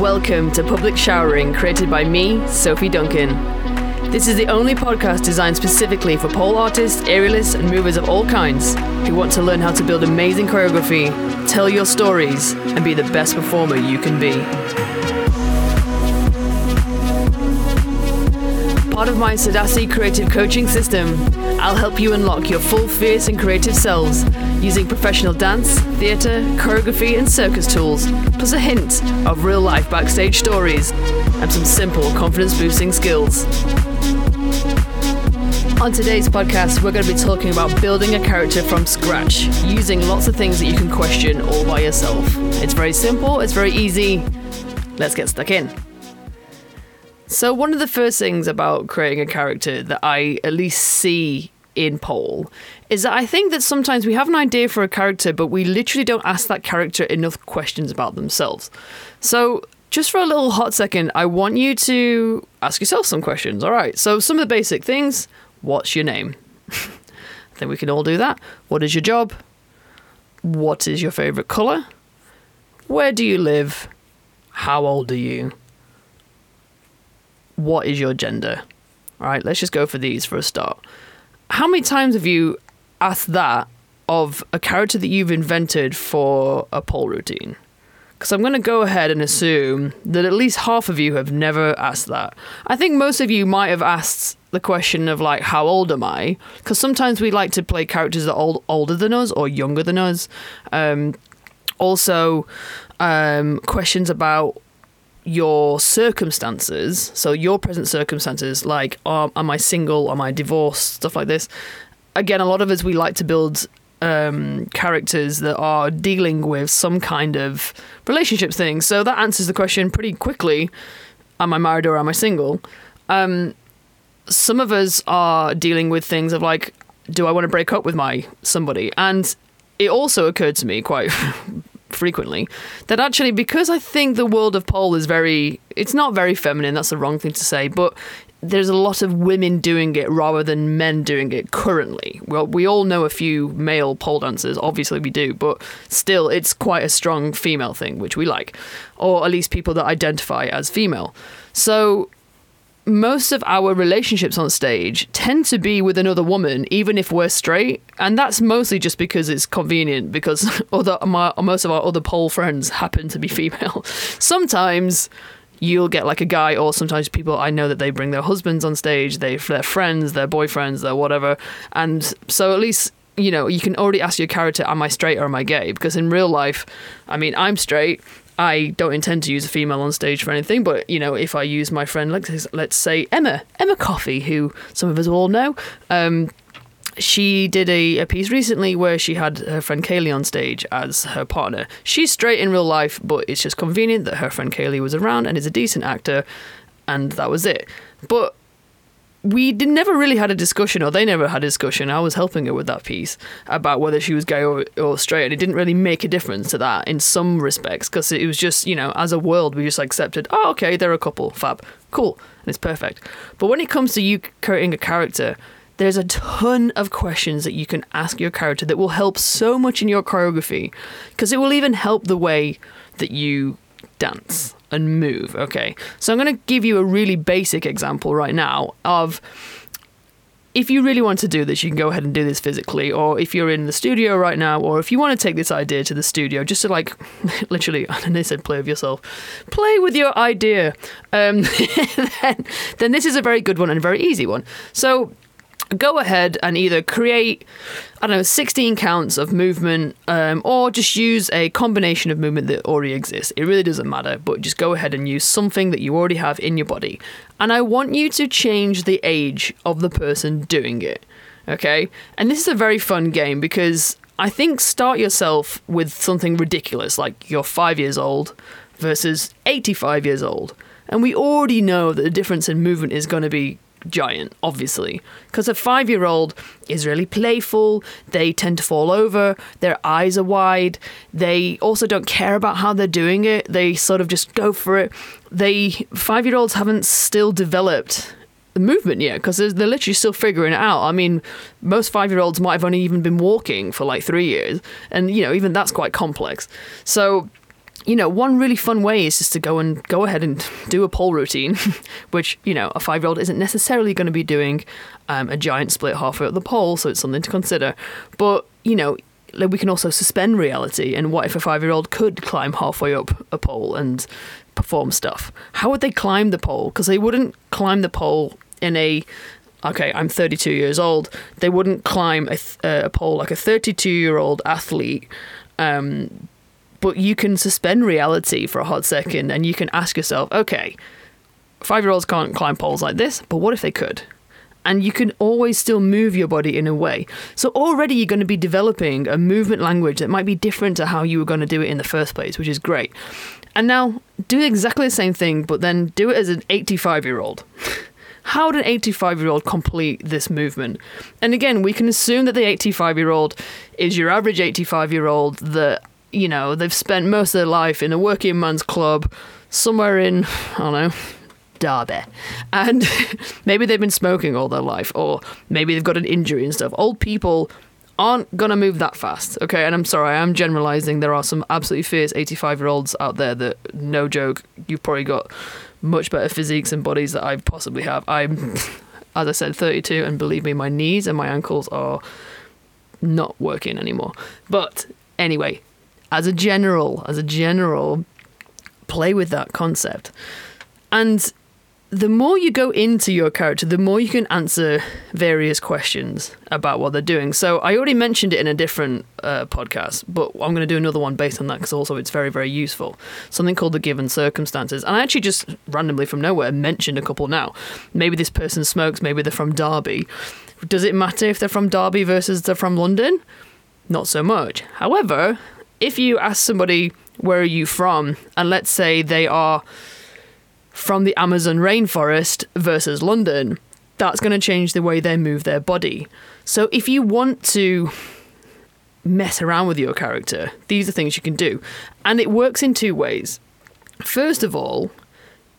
Welcome to Public Showering, created by me, Sophie Duncan. This is the only podcast designed specifically for pole artists, aerialists, and movers of all kinds who want to learn how to build amazing choreography, tell your stories, and be the best performer you can be. Part of my Sadhasi Creative Coaching System, I'll help you unlock your full, fierce, and creative selves using professional dance, theatre, choreography, and circus tools, plus a hint of real-life backstage stories and some simple confidence-boosting skills. On today's podcast, we're going to be talking about building a character from scratch, using lots of things that you can question all by yourself. It's very simple, it's very easy. Let's get stuck in. So one of the first things about creating a character that I at least see in pole is that I think that sometimes we have an idea for a character, but we literally don't ask that character enough questions about themselves. So just for a little hot second, I want you to ask yourself some questions. All right. So some of the basic things. What's your name? I think we can all do that. What is your job? What is your favorite color? Where do you live? How old are you? What is your gender? All right, let's just go for these for a start. How many times have you asked that of a character that you've invented for a pole routine? Because I'm going to go ahead and assume that at least half of you have never asked that. I think most of you might have asked the question of like, how old am I? Because sometimes we like to play characters that are older than us or younger than us. Questions about your circumstances, so your present circumstances, like am I single, am I divorced, stuff like this. Again, a lot of us, we like to build characters that are dealing with some kind of relationship thing, so that answers the question pretty quickly. Am I married or am I single? Some of us are dealing with things of like, do I want to break up with my somebody? And it also occurred to me quite frequently that actually, because I think the world of pole is it's not very feminine, that's the wrong thing to say, but there's a lot of women doing it rather than men doing it currently. Well, we all know a few male pole dancers, obviously we do, but still it's quite a strong female thing, which we like, or at least people that identify as female. So most of our relationships on stage tend to be with another woman, even if we're straight. And that's mostly just because it's convenient, because most of our other pole friends happen to be female. Sometimes you'll get like a guy, or sometimes people, I know that they bring their husbands on stage, their friends, their boyfriends, their whatever. And so at least, you know, you can already ask your character, am I straight or am I gay? Because in real life, I mean, I'm straight. I don't intend to use a female on stage for anything, but, you know, if I use my friend, let's say Emma Coffey, who some of us all know, she did a piece recently where she had her friend Kaylee on stage as her partner. She's straight in real life, but it's just convenient that her friend Kaylee was around and is a decent actor, and that was it. But we never really had a discussion, or they never had a discussion. I was helping her with that piece about whether she was gay or straight, and it didn't really make a difference to that in some respects, because it was just, you know, as a world, we just accepted, oh, okay, they're a couple, fab, cool, and it's perfect. But when it comes to you creating a character, there's a ton of questions that you can ask your character that will help so much in your choreography, because it will even help the way that you dance and move. Okay, so I'm going to give you a really basic example right now of, if you really want to do this, you can go ahead and do this physically, or if you're in the studio right now, or if you want to take this idea to the studio, just to like, literally, and they said play with yourself, play with your idea, then this is a very good one and a very easy one. So go ahead and either create, 16 counts of movement, or just use a combination of movement that already exists. It really doesn't matter, but just go ahead and use something that you already have in your body. And I want you to change the age of the person doing it, okay? And this is a very fun game, because I think start yourself with something ridiculous, like you're 5 years old versus 85 years old. And we already know that the difference in movement is going to be giant, obviously, because a 5-year-old is really playful. They tend to fall over, their eyes are wide, they also don't care about how they're doing it, they sort of just go for it. 5-year-olds haven't still developed the movement yet, because they're literally still figuring it out. I mean, most 5-year-olds might have only even been walking for like 3 years, and you know, even that's quite complex. So you know, one really fun way is just to go ahead and do a pole routine, which, you know, a 5-year-old isn't necessarily going to be doing a giant split halfway up the pole, so it's something to consider. But, you know, we can also suspend reality, and what if a 5-year-old could climb halfway up a pole and perform stuff? How would they climb the pole? Because they wouldn't climb the pole in a... okay, I'm 32 years old. They wouldn't climb a pole like a 32-year-old athlete. But you can suspend reality for a hot second, and you can ask yourself, okay, 5-year-olds can't climb poles like this, but what if they could? And you can always still move your body in a way. So already you're going to be developing a movement language that might be different to how you were going to do it in the first place, which is great. And now do exactly the same thing, but then do it as an 85-year-old. How would an 85-year-old complete this movement? And again, we can assume that the 85-year-old is your average 85-year-old that, you know, they've spent most of their life in a working man's club somewhere in, I don't know, Derby. And maybe they've been smoking all their life, or maybe they've got an injury and stuff. Old people aren't going to move that fast, okay? And I'm sorry, I'm generalising. There are some absolutely fierce 85-year-olds out there that, no joke, you've probably got much better physiques and bodies that I possibly have. I'm, as I said, 32, and believe me, my knees and my ankles are not working anymore. But anyway, as a general, play with that concept. And the more you go into your character, the more you can answer various questions about what they're doing. So I already mentioned it in a different podcast, but I'm going to do another one based on that because also it's very, very useful. Something called the given circumstances. And I actually just randomly from nowhere mentioned a couple now. Maybe this person smokes, maybe they're from Derby. Does it matter if they're from Derby versus they're from London? Not so much. However, if you ask somebody, where are you from? And let's say they are from the Amazon rainforest versus London, that's going to change the way they move their body. So if you want to mess around with your character, these are things you can do. And it works in two ways. First of all,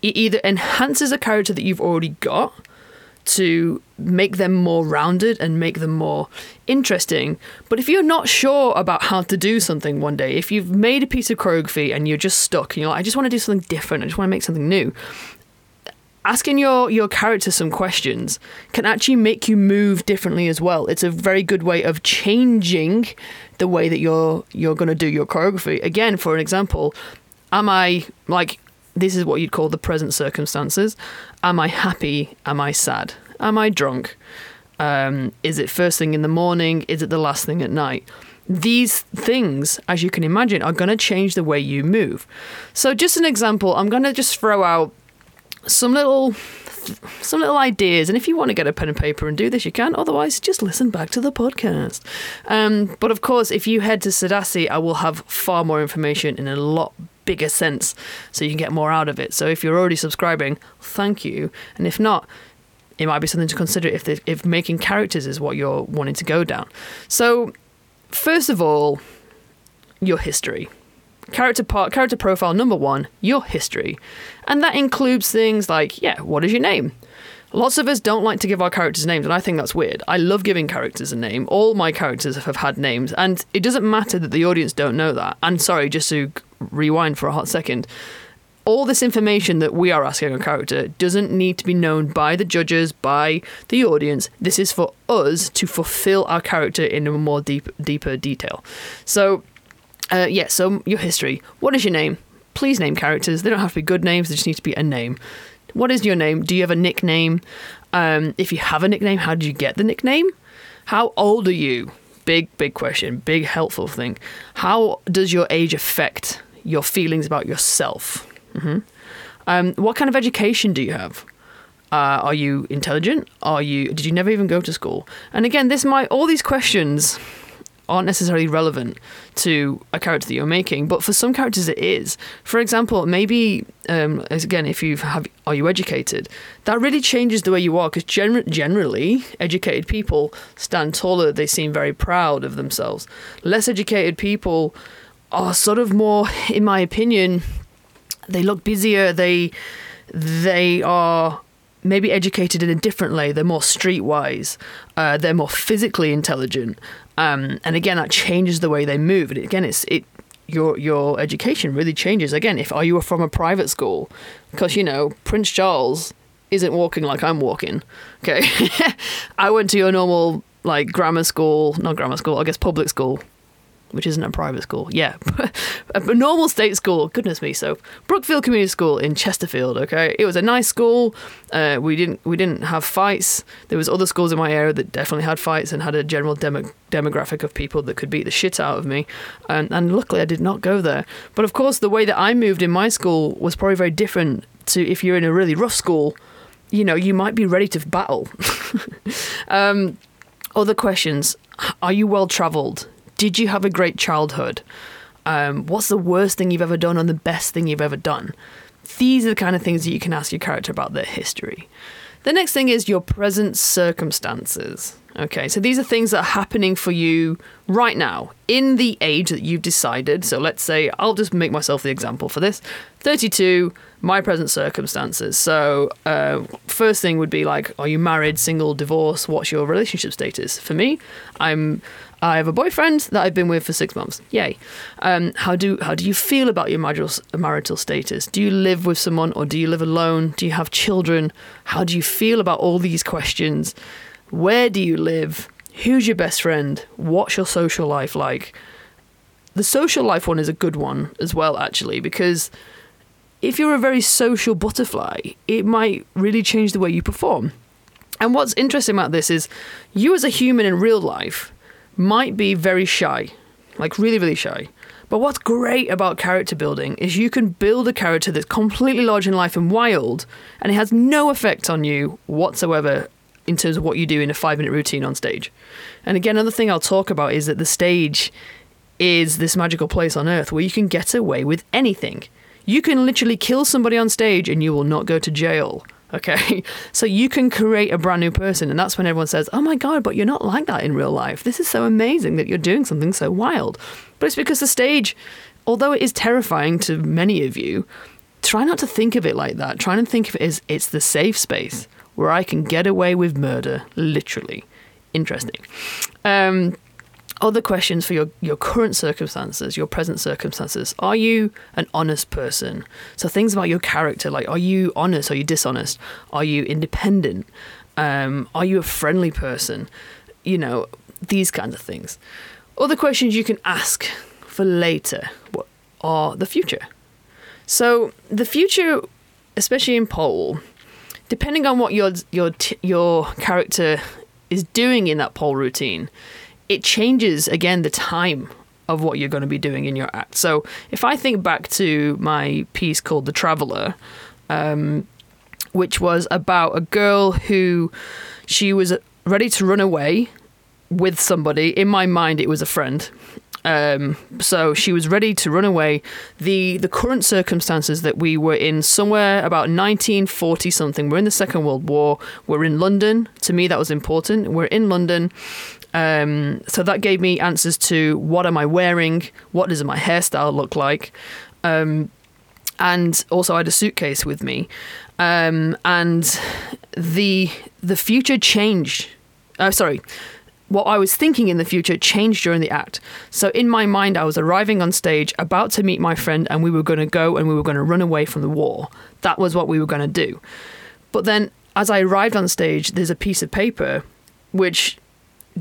it either enhances a character that you've already got to make them more rounded and make them more interesting. But if you're not sure about how to do something one day, if you've made a piece of choreography and you're just stuck and you're like, I just want to do something different, I just want to make something new, asking your character some questions can actually make you move differently as well. It's a very good way of changing the way that you're going to do your choreography. Again, for an example, am I like... this is what you'd call the present circumstances. Am I happy? Am I sad? Am I drunk? Is it first thing in the morning? Is it the last thing at night? These things, as you can imagine, are going to change the way you move. So just an example, I'm going to just throw out some little ideas. And if you want to get a pen and paper and do this, you can. Otherwise, just listen back to the podcast. But of course, if you head to Sadhasi, I will have far more information in a lot bigger sense, so you can get more out of it. So if you're already subscribing, thank you. And if not, it might be something to consider if making characters is what you're wanting to go down. So first of all, your history. Character profile number one, your history. And that includes things like, yeah, what is your name? Lots of us don't like to give our characters names, and I think that's weird. I love giving characters a name. All my characters have had names, and it doesn't matter that the audience don't know that. And sorry, just to rewind for a hot second, all this information that we are asking a character doesn't need to be known by the judges, by the audience. This is for us to fulfill our character in a more deeper detail. So so your history. What is your name? Please name characters. They don't have to be good names, they just need to be a name. What is your name? Do you have a nickname? If you have a nickname, how did you get the nickname? How old are you? Big question, big helpful thing. How does your age affect your feelings about yourself? Mm-hmm. What kind of education do you have? Are you intelligent? Did you never even go to school? And again, all these questions aren't necessarily relevant to a character that you're making, but for some characters it is. For example, maybe, again, if you have, are you educated? That really changes the way you are, because generally educated people stand taller, they seem very proud of themselves. Less educated people are sort of more, in my opinion, they look busier, they are maybe educated in a different way, they're more streetwise, they're more physically intelligent. And again, that changes the way they move. And again, it your education really changes. Again, if are you from a private school, because, you know, Prince Charles isn't walking like I'm walking. Okay. I went to your normal, like, I guess public school, which isn't a private school. Yeah. A normal state school. Goodness me. So Brookfield Community School in Chesterfield. Okay. It was a nice school. We didn't have fights. There was other schools in my area that definitely had fights and had a general demographic of people that could beat the shit out of me. And luckily I did not go there. But of course the way that I moved in my school was probably very different to if you're in a really rough school, you know, you might be ready to battle. Other questions. Are you well-traveled? Did you have a great childhood? What's the worst thing you've ever done and the best thing you've ever done? These are the kind of things that you can ask your character about their history. The next thing is your present circumstances. Okay, so these are things that are happening for you right now in the age that you've decided. So let's say, I'll just make myself the example for this. 32, my present circumstances. So first thing would be like, are you married, single, divorced? What's your relationship status? For me, I have a boyfriend that I've been with for 6 months. Yay. How do you feel about your marital status? Do you live with someone or do you live alone? Do you have children? How do you feel about all these questions? Where do you live? Who's your best friend? What's your social life like? The social life one is a good one as well, actually, because if you're a very social butterfly, it might really change the way you perform. And what's interesting about this is you as a human in real life might be very shy, like really, really shy. But what's great about character building is you can build a character that's completely large in life and wild, and it has no effect on you whatsoever in terms of what you do in a 5-minute routine on stage. And again, another thing I'll talk about is that the stage is this magical place on earth where you can get away with anything. You can literally kill somebody on stage and you will not go to jail. Okay, so you can create a brand new person, and that's when everyone says, oh my God, but you're not like that in real life. This is so amazing that you're doing something so wild. But it's because the stage, although it is terrifying to many of you, try not to think of it like that. Try and think of it as it's the safe space where I can get away with murder, literally. Interesting. Other questions for your current circumstances, your present circumstances. Are you an honest person? So things about your character, like, are you honest? Are you dishonest? Are you independent? Are you a friendly person? You know, these kinds of things. Other questions you can ask for later are the future. So the future, especially in poll, depending on what your character is doing in that poll routine, it changes, again, the time of what you're going to be doing in your act. So if I think back to my piece called The Traveller, which was about a girl who she was ready to run away with somebody. In my mind, it was a friend. So she was ready to run away. The current circumstances that we were in, somewhere about 1940 something, we're in the Second World War, we're in London. To me, that was important. We're in London. So that gave me answers to what am I wearing? What does my hairstyle look like? And also I had a suitcase with me. And the future changed. What I was thinking in the future changed during the act. So in my mind, I was arriving on stage, about to meet my friend, and we were going to go and we were going to run away from the war. That was what we were going to do. But then as I arrived on stage, there's a piece of paper which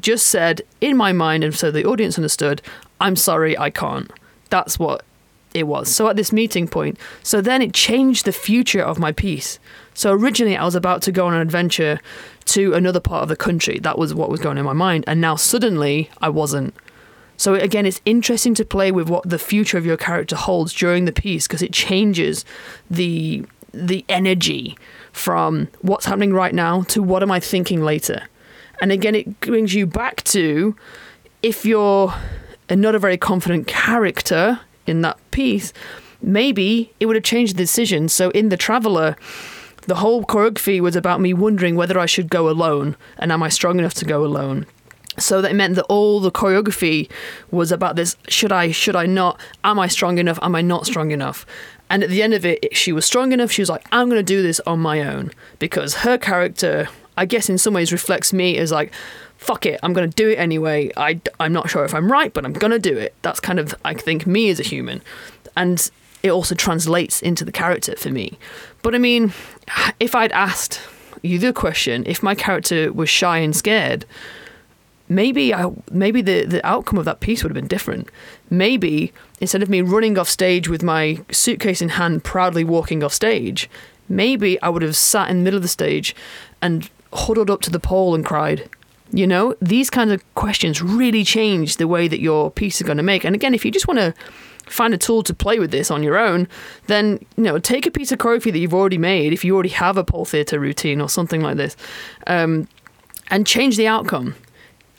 just said, in my mind, and so the audience understood, I'm sorry, I can't. That's what it was. So at this meeting point, so then it changed the future of my piece. So originally I was about to go on an adventure to another part of the country. That was what was going on in my mind. And now suddenly I wasn't. So again, it's interesting to play with what the future of your character holds during the piece, because it changes the energy from what's happening right now to what am I thinking later. And again, it brings you back to, if you're not a very confident character in that piece, maybe it would have changed the decision. So in The Traveller, the whole choreography was about me wondering whether I should go alone and am I strong enough to go alone. So that meant that all the choreography was about this, should I not, am I strong enough, am I not strong enough? And at the end of it, she was strong enough, she was like, I'm going to do this on my own, because her character, I guess in some ways reflects me as like, fuck it, I'm going to do it anyway. I'm not sure if I'm right, but I'm going to do it. That's kind of, I think, me as a human. And it also translates into the character for me. But I mean, if I'd asked you the question, if my character was shy and scared, maybe the outcome of that piece would have been different. Maybe instead of me running off stage with my suitcase in hand, proudly walking off stage, maybe I would have sat in the middle of the stage and huddled up to the pole and cried. You know, these kinds of questions really change the way that your piece is going to make. And again, if you just want to find a tool to play with this on your own, then, you know, take a piece of choreography that you've already made, if you already have a pole theatre routine or something like this, and change the outcome.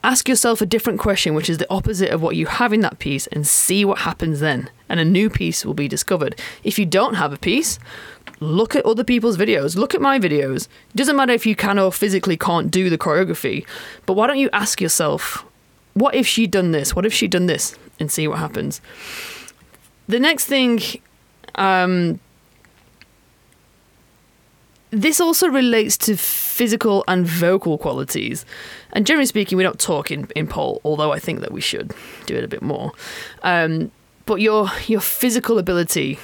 Ask yourself a different question, which is the opposite of what you have in that piece, and see what happens then. And a new piece will be discovered. If you don't have a piece, look at other people's videos. Look at my videos. It doesn't matter if you can or physically can't do the choreography, but why don't you ask yourself, what if she'd done this? What if she'd done this? And see what happens. The next thing, this also relates to physical and vocal qualities. And generally speaking, we don't talk in pole, although I think that we should do it a bit more. But your physical ability,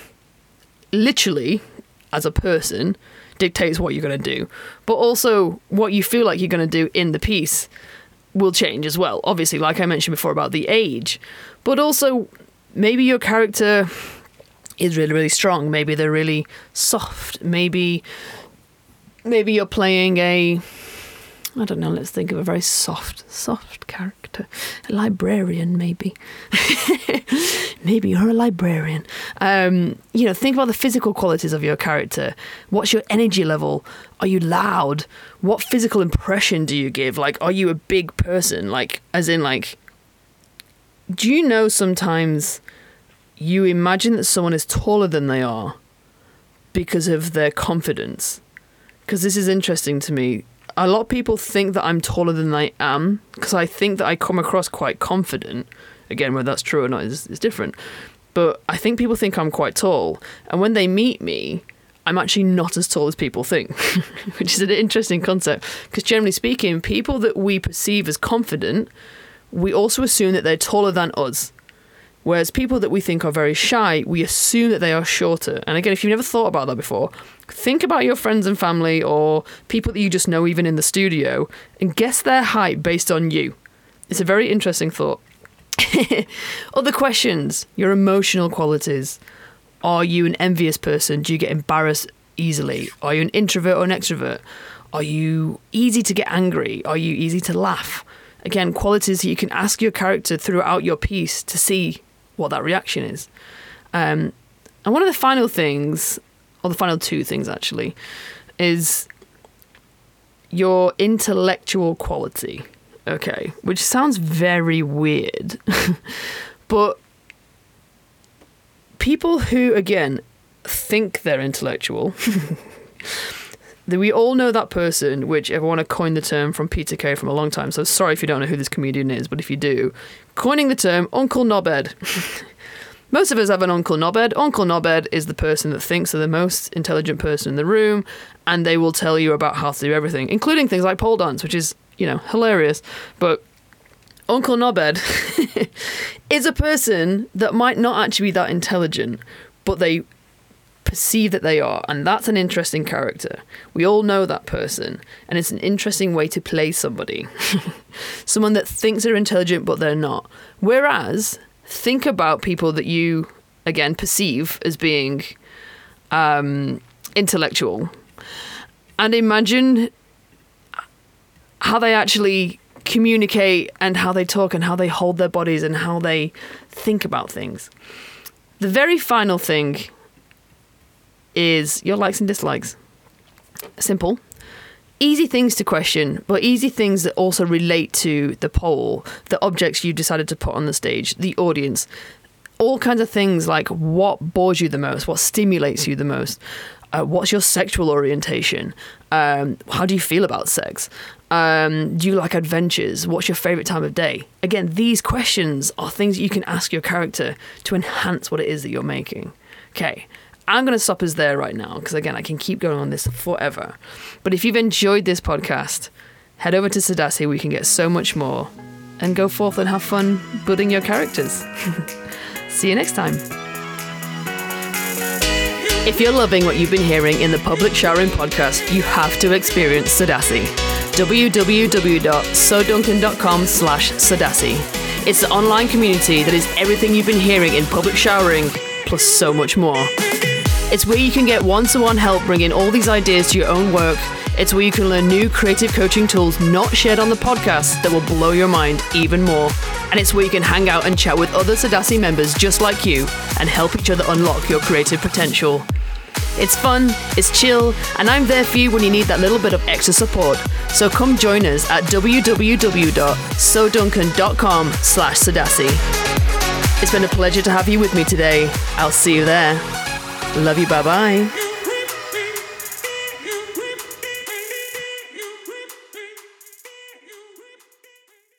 literally, as a person, dictates what you're going to do. But also, what you feel like you're going to do in the piece will change as well. Obviously, like I mentioned before about the age. But also, maybe your character is really, really strong. Maybe they're really soft. Maybe you're playing a, I don't know, let's think of a very soft character. A librarian, maybe. Maybe you're a librarian. You know, think about the physical qualities of your character. What's your energy level? Are you loud? What physical impression do you give? Like, are you a big person? Like, as in, like, do you know sometimes you imagine that someone is taller than they are because of their confidence? Because this is interesting to me. A lot of people think that I'm taller than I am because I think that I come across quite confident. Again, whether that's true or not is different. But I think people think I'm quite tall. And when they meet me, I'm actually not as tall as people think, which is an interesting concept. Because generally speaking, people that we perceive as confident, we also assume that they're taller than us. Whereas people that we think are very shy, we assume that they are shorter. And again, if you've never thought about that before, think about your friends and family or people that you just know even in the studio and guess their height based on you. It's a very interesting thought. Other questions, your emotional qualities. Are you an envious person? Do you get embarrassed easily? Are you an introvert or an extrovert? Are you easy to get angry? Are you easy to laugh? Again, qualities that you can ask your character throughout your piece to see what that reaction is. And one of the final things, or the final two things actually, is your intellectual quality. Okay, which sounds very weird. But people who, again, think they're intellectual, we all know that person, which I want to coin the term from Peter Kay from a long time, so sorry if you don't know who this comedian is, but if you do, coining the term Uncle Knobhead. Most of us have an Uncle Knobhead. Uncle Knobhead is the person that thinks they're the most intelligent person in the room, and they will tell you about how to do everything, including things like pole dance, which is, you know, hilarious. But Uncle Knobhead is a person that might not actually be that intelligent, but they perceive that they are, and that's an interesting character. We all know that person, and it's an interesting way to play somebody. Someone that thinks they're intelligent but they're not. Whereas, think about people that you, again, perceive as being intellectual, and imagine how they actually communicate and how they talk and how they hold their bodies and how they think about things. The very final thing is your likes and dislikes. Simple. Easy things to question, but easy things that also relate to the pole, the objects you decided to put on the stage, the audience, all kinds of things like what bores you the most, what stimulates you the most, what's your sexual orientation, how do you feel about sex, do you like adventures, what's your favourite time of day? Again, these questions are things that you can ask your character to enhance what it is that you're making. Okay. I'm going to stop us there right now because, again, I can keep going on this forever. But if you've enjoyed this podcast, Head over to Sadhasi where you can get so much more, and go forth and have fun building your characters. See you next time. If you're loving what you've been hearing in the Public Showering podcast, you have to experience Sadhasi. www.soduncan.com/Sadhasi. It's the online community that is everything you've been hearing in public showering, plus so much more. It's where you can get one-to-one help bringing all these ideas to your own work. It's where you can learn new creative coaching tools not shared on the podcast that will blow your mind even more. And it's where you can hang out and chat with other Sadhasi members just like you and help each other unlock your creative potential. It's fun, it's chill, and I'm there for you when you need that little bit of extra support. So come join us at www.soduncan.com/Sadhasi. It's been a pleasure to have you with me today. I'll see you there. Love you, bye-bye.